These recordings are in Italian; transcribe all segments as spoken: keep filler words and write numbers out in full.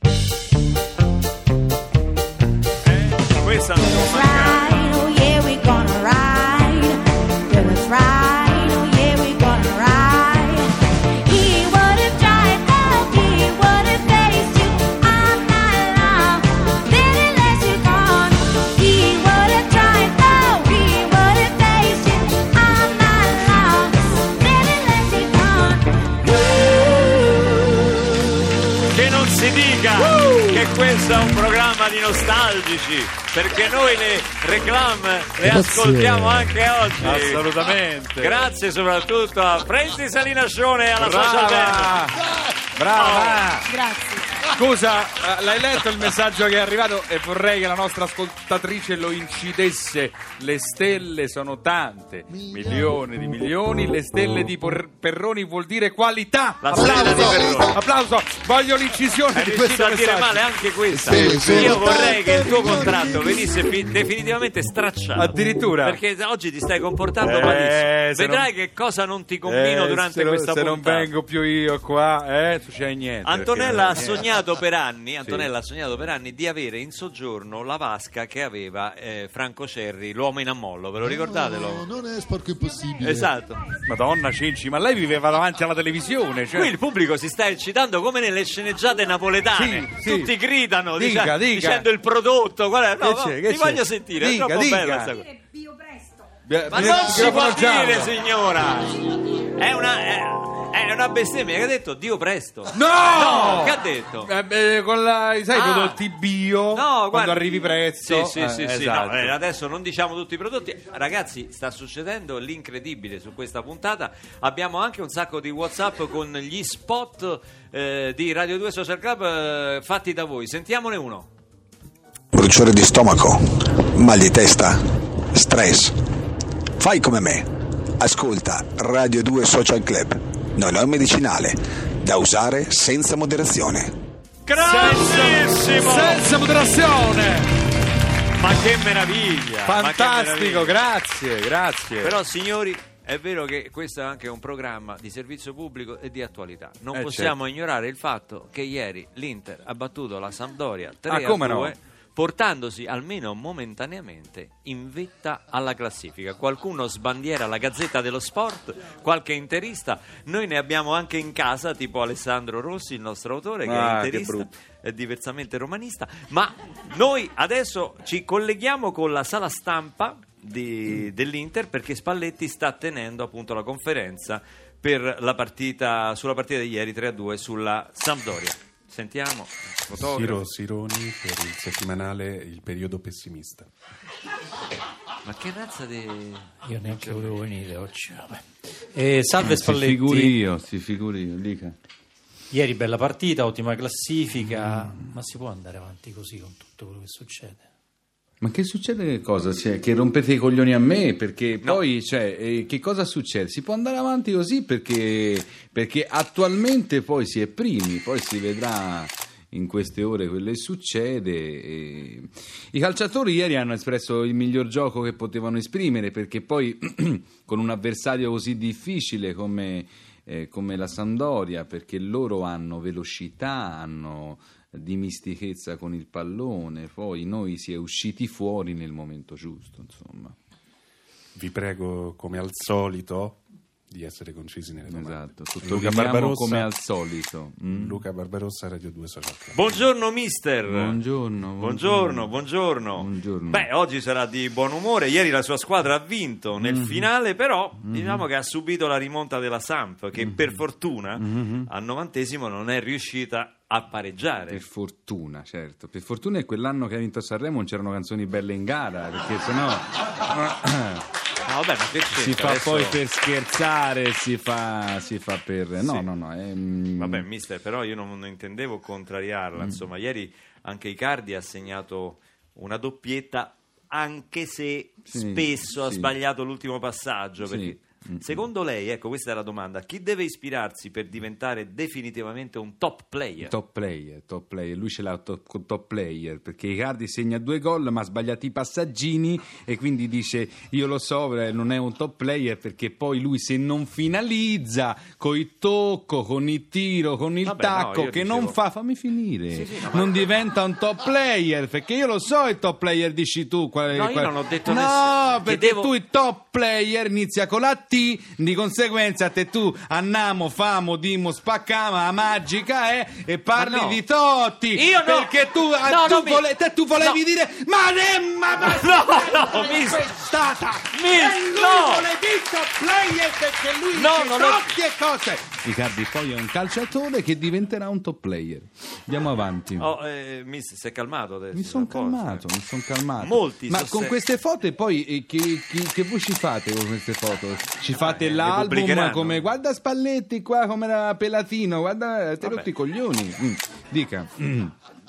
Eh, questa non può mancare. Questo è un programma di nostalgici, perché noi le reclam le ascoltiamo anche oggi. Assolutamente. Grazie soprattutto a Francis Salina Ascione e alla Brava. Social Band. Brava. Oh. Grazie. Scusa, l'hai letto il messaggio che è arrivato e vorrei che la nostra ascoltatrice lo incidesse. Le stelle sono tante, milioni di milioni. Le stelle di por- Perroni vuol dire qualità. La applauso, di Perroni. Applauso. Voglio l'incisione è di questo messaggio. A dire male anche questa. Sì, io vorrei che il tuo contratto venisse fi- definitivamente stracciato. Addirittura. Perché oggi ti stai comportando eh, malissimo. Vedrai non... che cosa non ti combino eh, durante questa se puntata. Se non vengo più io qua, eh, succede niente. Antonella ha sognato. Per anni, Antonella sì. ha sognato per anni di avere in soggiorno la vasca che aveva eh, Franco Cerri, l'uomo in ammollo, ve lo ricordate? No, non è sporco impossibile. Esatto. Madonna Cenci, ma lei viveva davanti alla televisione. Cioè... Qui il pubblico si sta eccitando come nelle sceneggiate napoletane. Sì, sì. Tutti gridano dica, dica. dicendo il prodotto. Guarda, no, no, ti c'è? voglio sentire, dica, è troppo dica. bella questa cosa. Bio-Presto. Bio- ma bio- non si può dire, signora. È una... È... È una bestemmia che ha detto Dio presto. No! no che ha detto? Eh, eh, con la, sai i ah. prodotti bio, no, quando guarda, arrivi presto. Sì, sì, eh, sì, esatto. sì no, eh, adesso non diciamo tutti i prodotti. Ragazzi, sta succedendo l'incredibile su questa puntata. Abbiamo anche un sacco di WhatsApp con gli spot eh, di Radio due Social Club eh, fatti da voi. Sentiamone uno. Bruciore di stomaco, mal di testa, stress. Fai come me. Ascolta Radio due Social Club. Non è un medicinale da usare senza moderazione. Grandissimo! Senza moderazione! Ma che meraviglia! Fantastico, che meraviglia. grazie, grazie. Però signori, è vero che questo è anche un programma di servizio pubblico e di attualità. Non eh possiamo certo. ignorare il fatto che ieri l'Inter ha battuto la Sampdoria tre a due. Ah, come no? Portandosi almeno momentaneamente in vetta alla classifica. Qualcuno sbandiera la Gazzetta dello Sport, qualche interista. Noi ne abbiamo anche in casa, tipo Alessandro Rossi, il nostro autore, che ah, è interista, che è diversamente romanista. Ma noi adesso ci colleghiamo con la sala stampa di, dell'Inter, perché Spalletti sta tenendo appunto la conferenza per la partita, sulla partita di ieri tre a due sulla Sampdoria. Sentiamo fotografo. Ciro Sironi per il settimanale Il Periodo Pessimista. Ma che razza di... Io neanche volevo venire oggi. Eh, salve eh, Spalletti. Si figuri io, si figuri io, dica. Ieri bella partita, ottima classifica, mm. ma si può andare avanti così con tutto quello che succede? Ma che succede che cosa? Cioè, che rompete i coglioni a me? Perché no. poi, cioè, eh, che cosa succede? Si può andare avanti così perché, perché attualmente poi si è primi, poi si vedrà in queste ore quello che succede. E... I calciatori ieri hanno espresso il miglior gioco che potevano esprimere, perché poi con un avversario così difficile come, eh, come la Sampdoria, perché loro hanno velocità, hanno... di mistichezza con il pallone, poi noi si è usciti fuori nel momento giusto, insomma. Vi prego, come al solito, di essere concisi nelle domande. Esatto, sottolineiamo come al solito. Mm. Luca Barbarossa, Radio due Social Club. Buongiorno mister. Buongiorno. Buongiorno, buongiorno. buongiorno. buongiorno. Beh, oggi sarà di buon umore. Ieri la sua squadra ha vinto nel mm-hmm. finale, però mm-hmm. diciamo che ha subito la rimonta della Samp, che mm-hmm. per fortuna mm-hmm. al novantesimo non è riuscita a pareggiare. Per fortuna, certo. Per fortuna è quell'anno che ha vinto a Sanremo non c'erano canzoni belle in gara, perché sennò no, vabbè, ma che si fa adesso... poi per scherzare, si fa, si fa per... No, sì. no, no. È... Vabbè, mister, però io non, non intendevo contrariarla. Mm. Insomma, ieri anche Icardi ha segnato una doppietta, anche se sì, spesso sì. ha sbagliato l'ultimo passaggio. Perché... Sì. Mm-hmm. Secondo lei, ecco, questa è la domanda, chi deve ispirarsi per diventare definitivamente un top player? Top player, top player. Lui ce l'ha top, top player, perché Icardi segna due gol ma ha sbagliato i passaggini e quindi dice io lo so, non è un top player perché poi lui se non finalizza con il tocco, con il tiro, con il Vabbè, tacco, no, che dicevo... non fa, fammi finire, sì, sì, no, ma... non diventa un top player, perché io lo so il top player, dici tu qual... no, qual... io non ho detto no, nessuno. No, perché devo... tu il top player inizia con la T, di conseguenza a te tu annamo, famo, dimmo, spaccamo la magica eh, e parli no. di Totti. Io no, perché tu, no, ah, tu, mi... vole... te, tu volevi no. dire ma ne ma ma no, no, no, mi... stata mi... e lui no. volevi top player perché lui no, dice troppe ho... cose. Icardi poi è un calciatore che diventerà un top player. Andiamo avanti. Oh, eh, mi si è calmato adesso. Mi sono calmato, mi sono calmato. Molti ma con se... queste foto e poi eh, che, che, che voi ci fate con queste foto? Ci fate ah, l'album come guarda Spalletti qua come era pelatino, guarda te rotti i coglioni. Mm. Dica. Mm.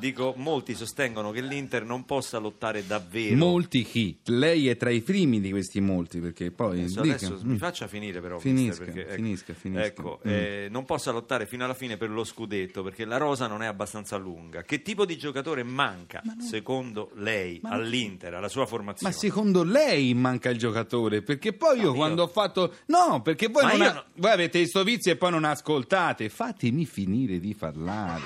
Dico, molti sostengono che l'Inter non possa lottare davvero. Molti chi? Lei è tra i primi di questi molti, perché poi adesso, adesso mm. mi faccia finire però finisca, mister, perché, finisca, ecco, finisca. Ecco, mm. eh, non possa lottare fino alla fine per lo scudetto perché la rosa non è abbastanza lunga. Che tipo di giocatore manca ma non... secondo lei ma... all'Inter, alla sua formazione? Ma secondo lei manca il giocatore? Perché poi io ah, quando io... ho fatto no, perché voi, non ha... non... voi avete questo vizio e poi non ascoltate. Fatemi finire di parlare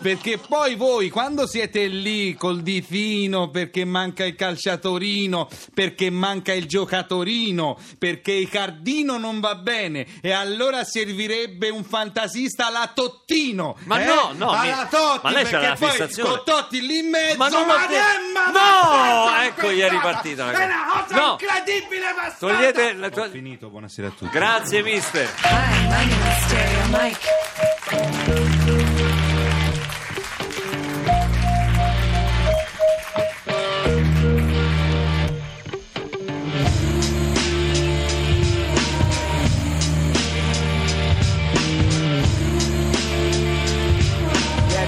perché poi voi Voi quando siete lì col ditino perché manca il calciatorino, perché manca il giocatorino, perché Icardino non va bene e allora servirebbe un fantasista alla Tottino, ma eh? no, no, alla Totti, ma lei perché poi fissazione. Con Totti lì in mezzo, ma, non ma non no, no ecco gli è ripartita, è una cosa no. incredibile, bastardo. Togliete la to- ho finito, buonasera a tutti. Grazie mister.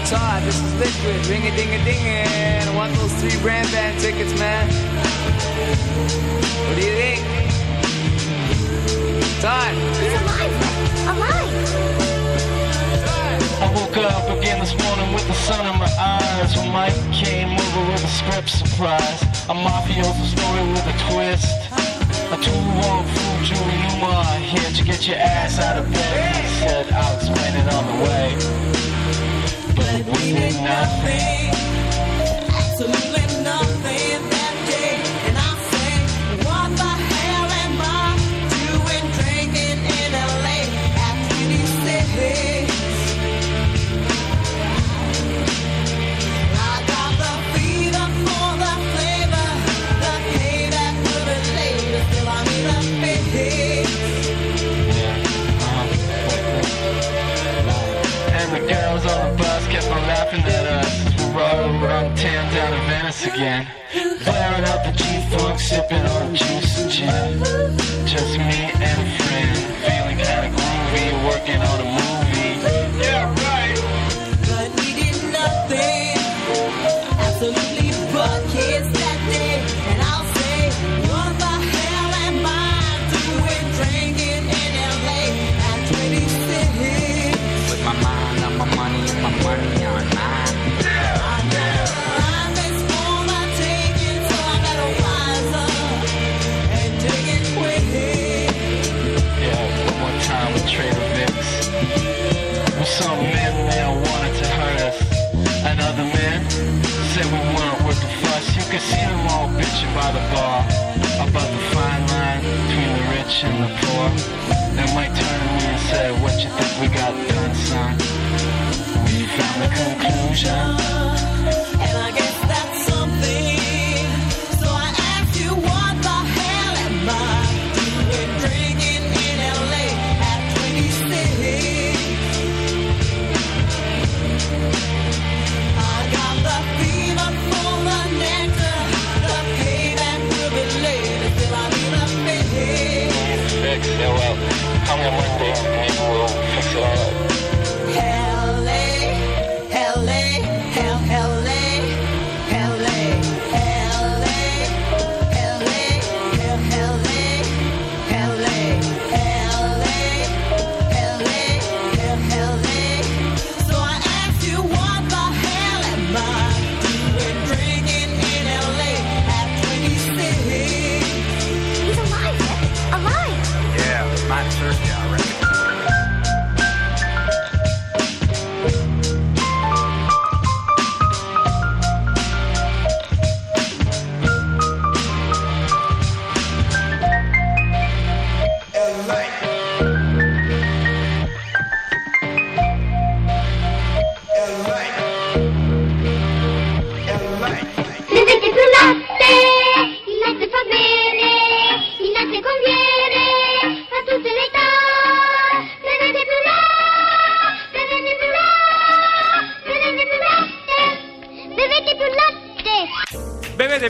Todd, this is Liquid, ring-a-ding-a-ding-a, I want those three brand band tickets, man. What do you think? Todd. He's alive, alive. I woke up again this morning with the sun in my eyes. When Mike came over with a script surprise, a mafioso story with a twist. A two-wall fool, Julie Numa, here to get your ass out of bed. He said, I'll explain it on the way. But we did nothing, absolutely nothing that day. And I say, what the hell am I doing drinking in L A at twenty-six? I got the freedom for the flavor, the pay that couldn't later, still I need a fix. And the girls on the bus kept on laughing at us as we rode around town down to Venice again. Blaring out the G-funk, sipping on juice and gin. Just me and a friend, feeling kinda groovy, working on a movie. Yeah, right! But we did nothing, absolutely buckets that day. And I'll say, what the hell am I doing drinking in L A at twenty-six? With my mind on my money and my money. Some men there wanted to hurt us, and other men said we weren't worth the fuss. You could see them all bitching by the bar about the fine line between the rich and the poor. And Mike turned to me and said, what you think we got done, son? We found the conclusion. And I guess that's something. So I ask you, what the hell am I doing drinking in L A at twenty-six? Yeah, well, come on Monday, maybe we'll fix it all up. L A, L A, L A, L A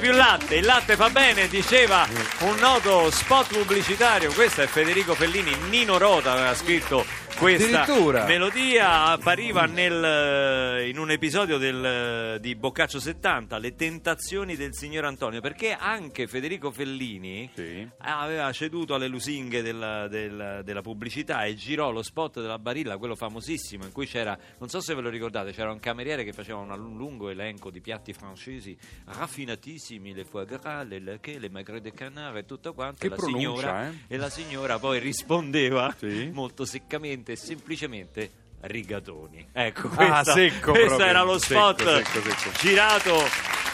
più latte, il latte fa bene, diceva un noto spot pubblicitario. Questo è Federico Fellini, Nino Rota aveva scritto questa melodia, appariva nel, in un episodio del, di Boccaccio settanta, Le tentazioni del signor Antonio, perché anche Federico Fellini sì. aveva ceduto alle lusinghe della, della, della pubblicità e girò lo spot della Barilla, quello famosissimo in cui c'era, non so se ve lo ricordate, c'era un cameriere che faceva un lungo elenco di piatti francesi raffinatissimi, le foie gras, le laquais, le magret de canard e tutto quanto, che e la pronuncia, signora, eh? E la signora poi rispondeva sì. molto seccamente e semplicemente: rigatoni. Ecco, questa, ah, secco, questo era lo spot secco, secco, secco. girato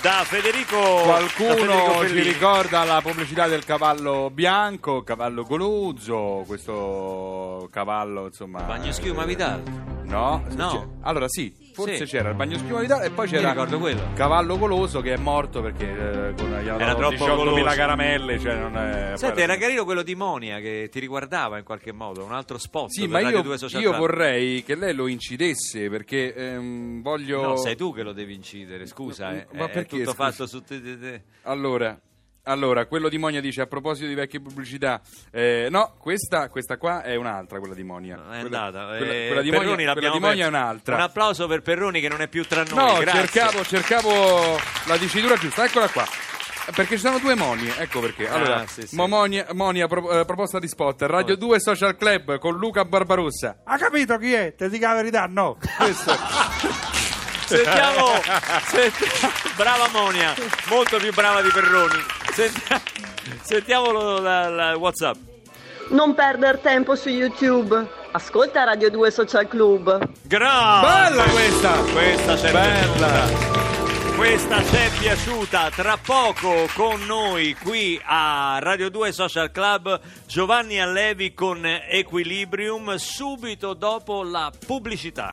da Federico. Qualcuno ci ricorda la pubblicità del cavallo bianco, cavallo goluzzo, questo cavallo insomma. Bagnoschiuma Vidal. No? No. Allora sì, forse sì. c'era il bagnoschiuma Vidal e poi c'era il cavallo goloso che è morto perché eh, con, era troppo diciottomila caramelle, cioè non è. Senti, era carino quello di Monia che ti riguardava in qualche modo, un altro spot. Sì, ma Radio io, Social io vorrei che lei lo incidesse perché ehm, voglio. No, sei tu che lo devi incidere, scusa. No, eh, ma perché? Tutto fatto su te, te, te. Allora, allora, quello di Monia dice a proposito di vecchie pubblicità, eh, no, questa, questa qua è un'altra, quella di Monia. No, è quella, andata. Quella, eh, quella di Perroni, Monia, quella di Monia è un'altra. Un applauso per Perroni che non è più tra noi. No, grazie. Cercavo, cercavo la dicitura giusta, eccola qua. Perché ci sono due Monie, ecco perché. Allora, ah, sì, sì. Monia, Monia pro, eh, proposta di spot Radio due Social Club con Luca Barbarossa. Ha capito chi è? Te dica la verità, no. Questo. Sentiamo, sentiamo, brava Monia, molto più brava di Perroni. Sentiamo, sentiamo la, la WhatsApp. Non perdere tempo su YouTube, ascolta Radio due Social Club. Gra- bella questa, questa c'è bella. Questa ci è piaciuta. Tra poco con noi qui a Radio due Social Club Giovanni Allevi con Equilibrium, subito dopo la pubblicità.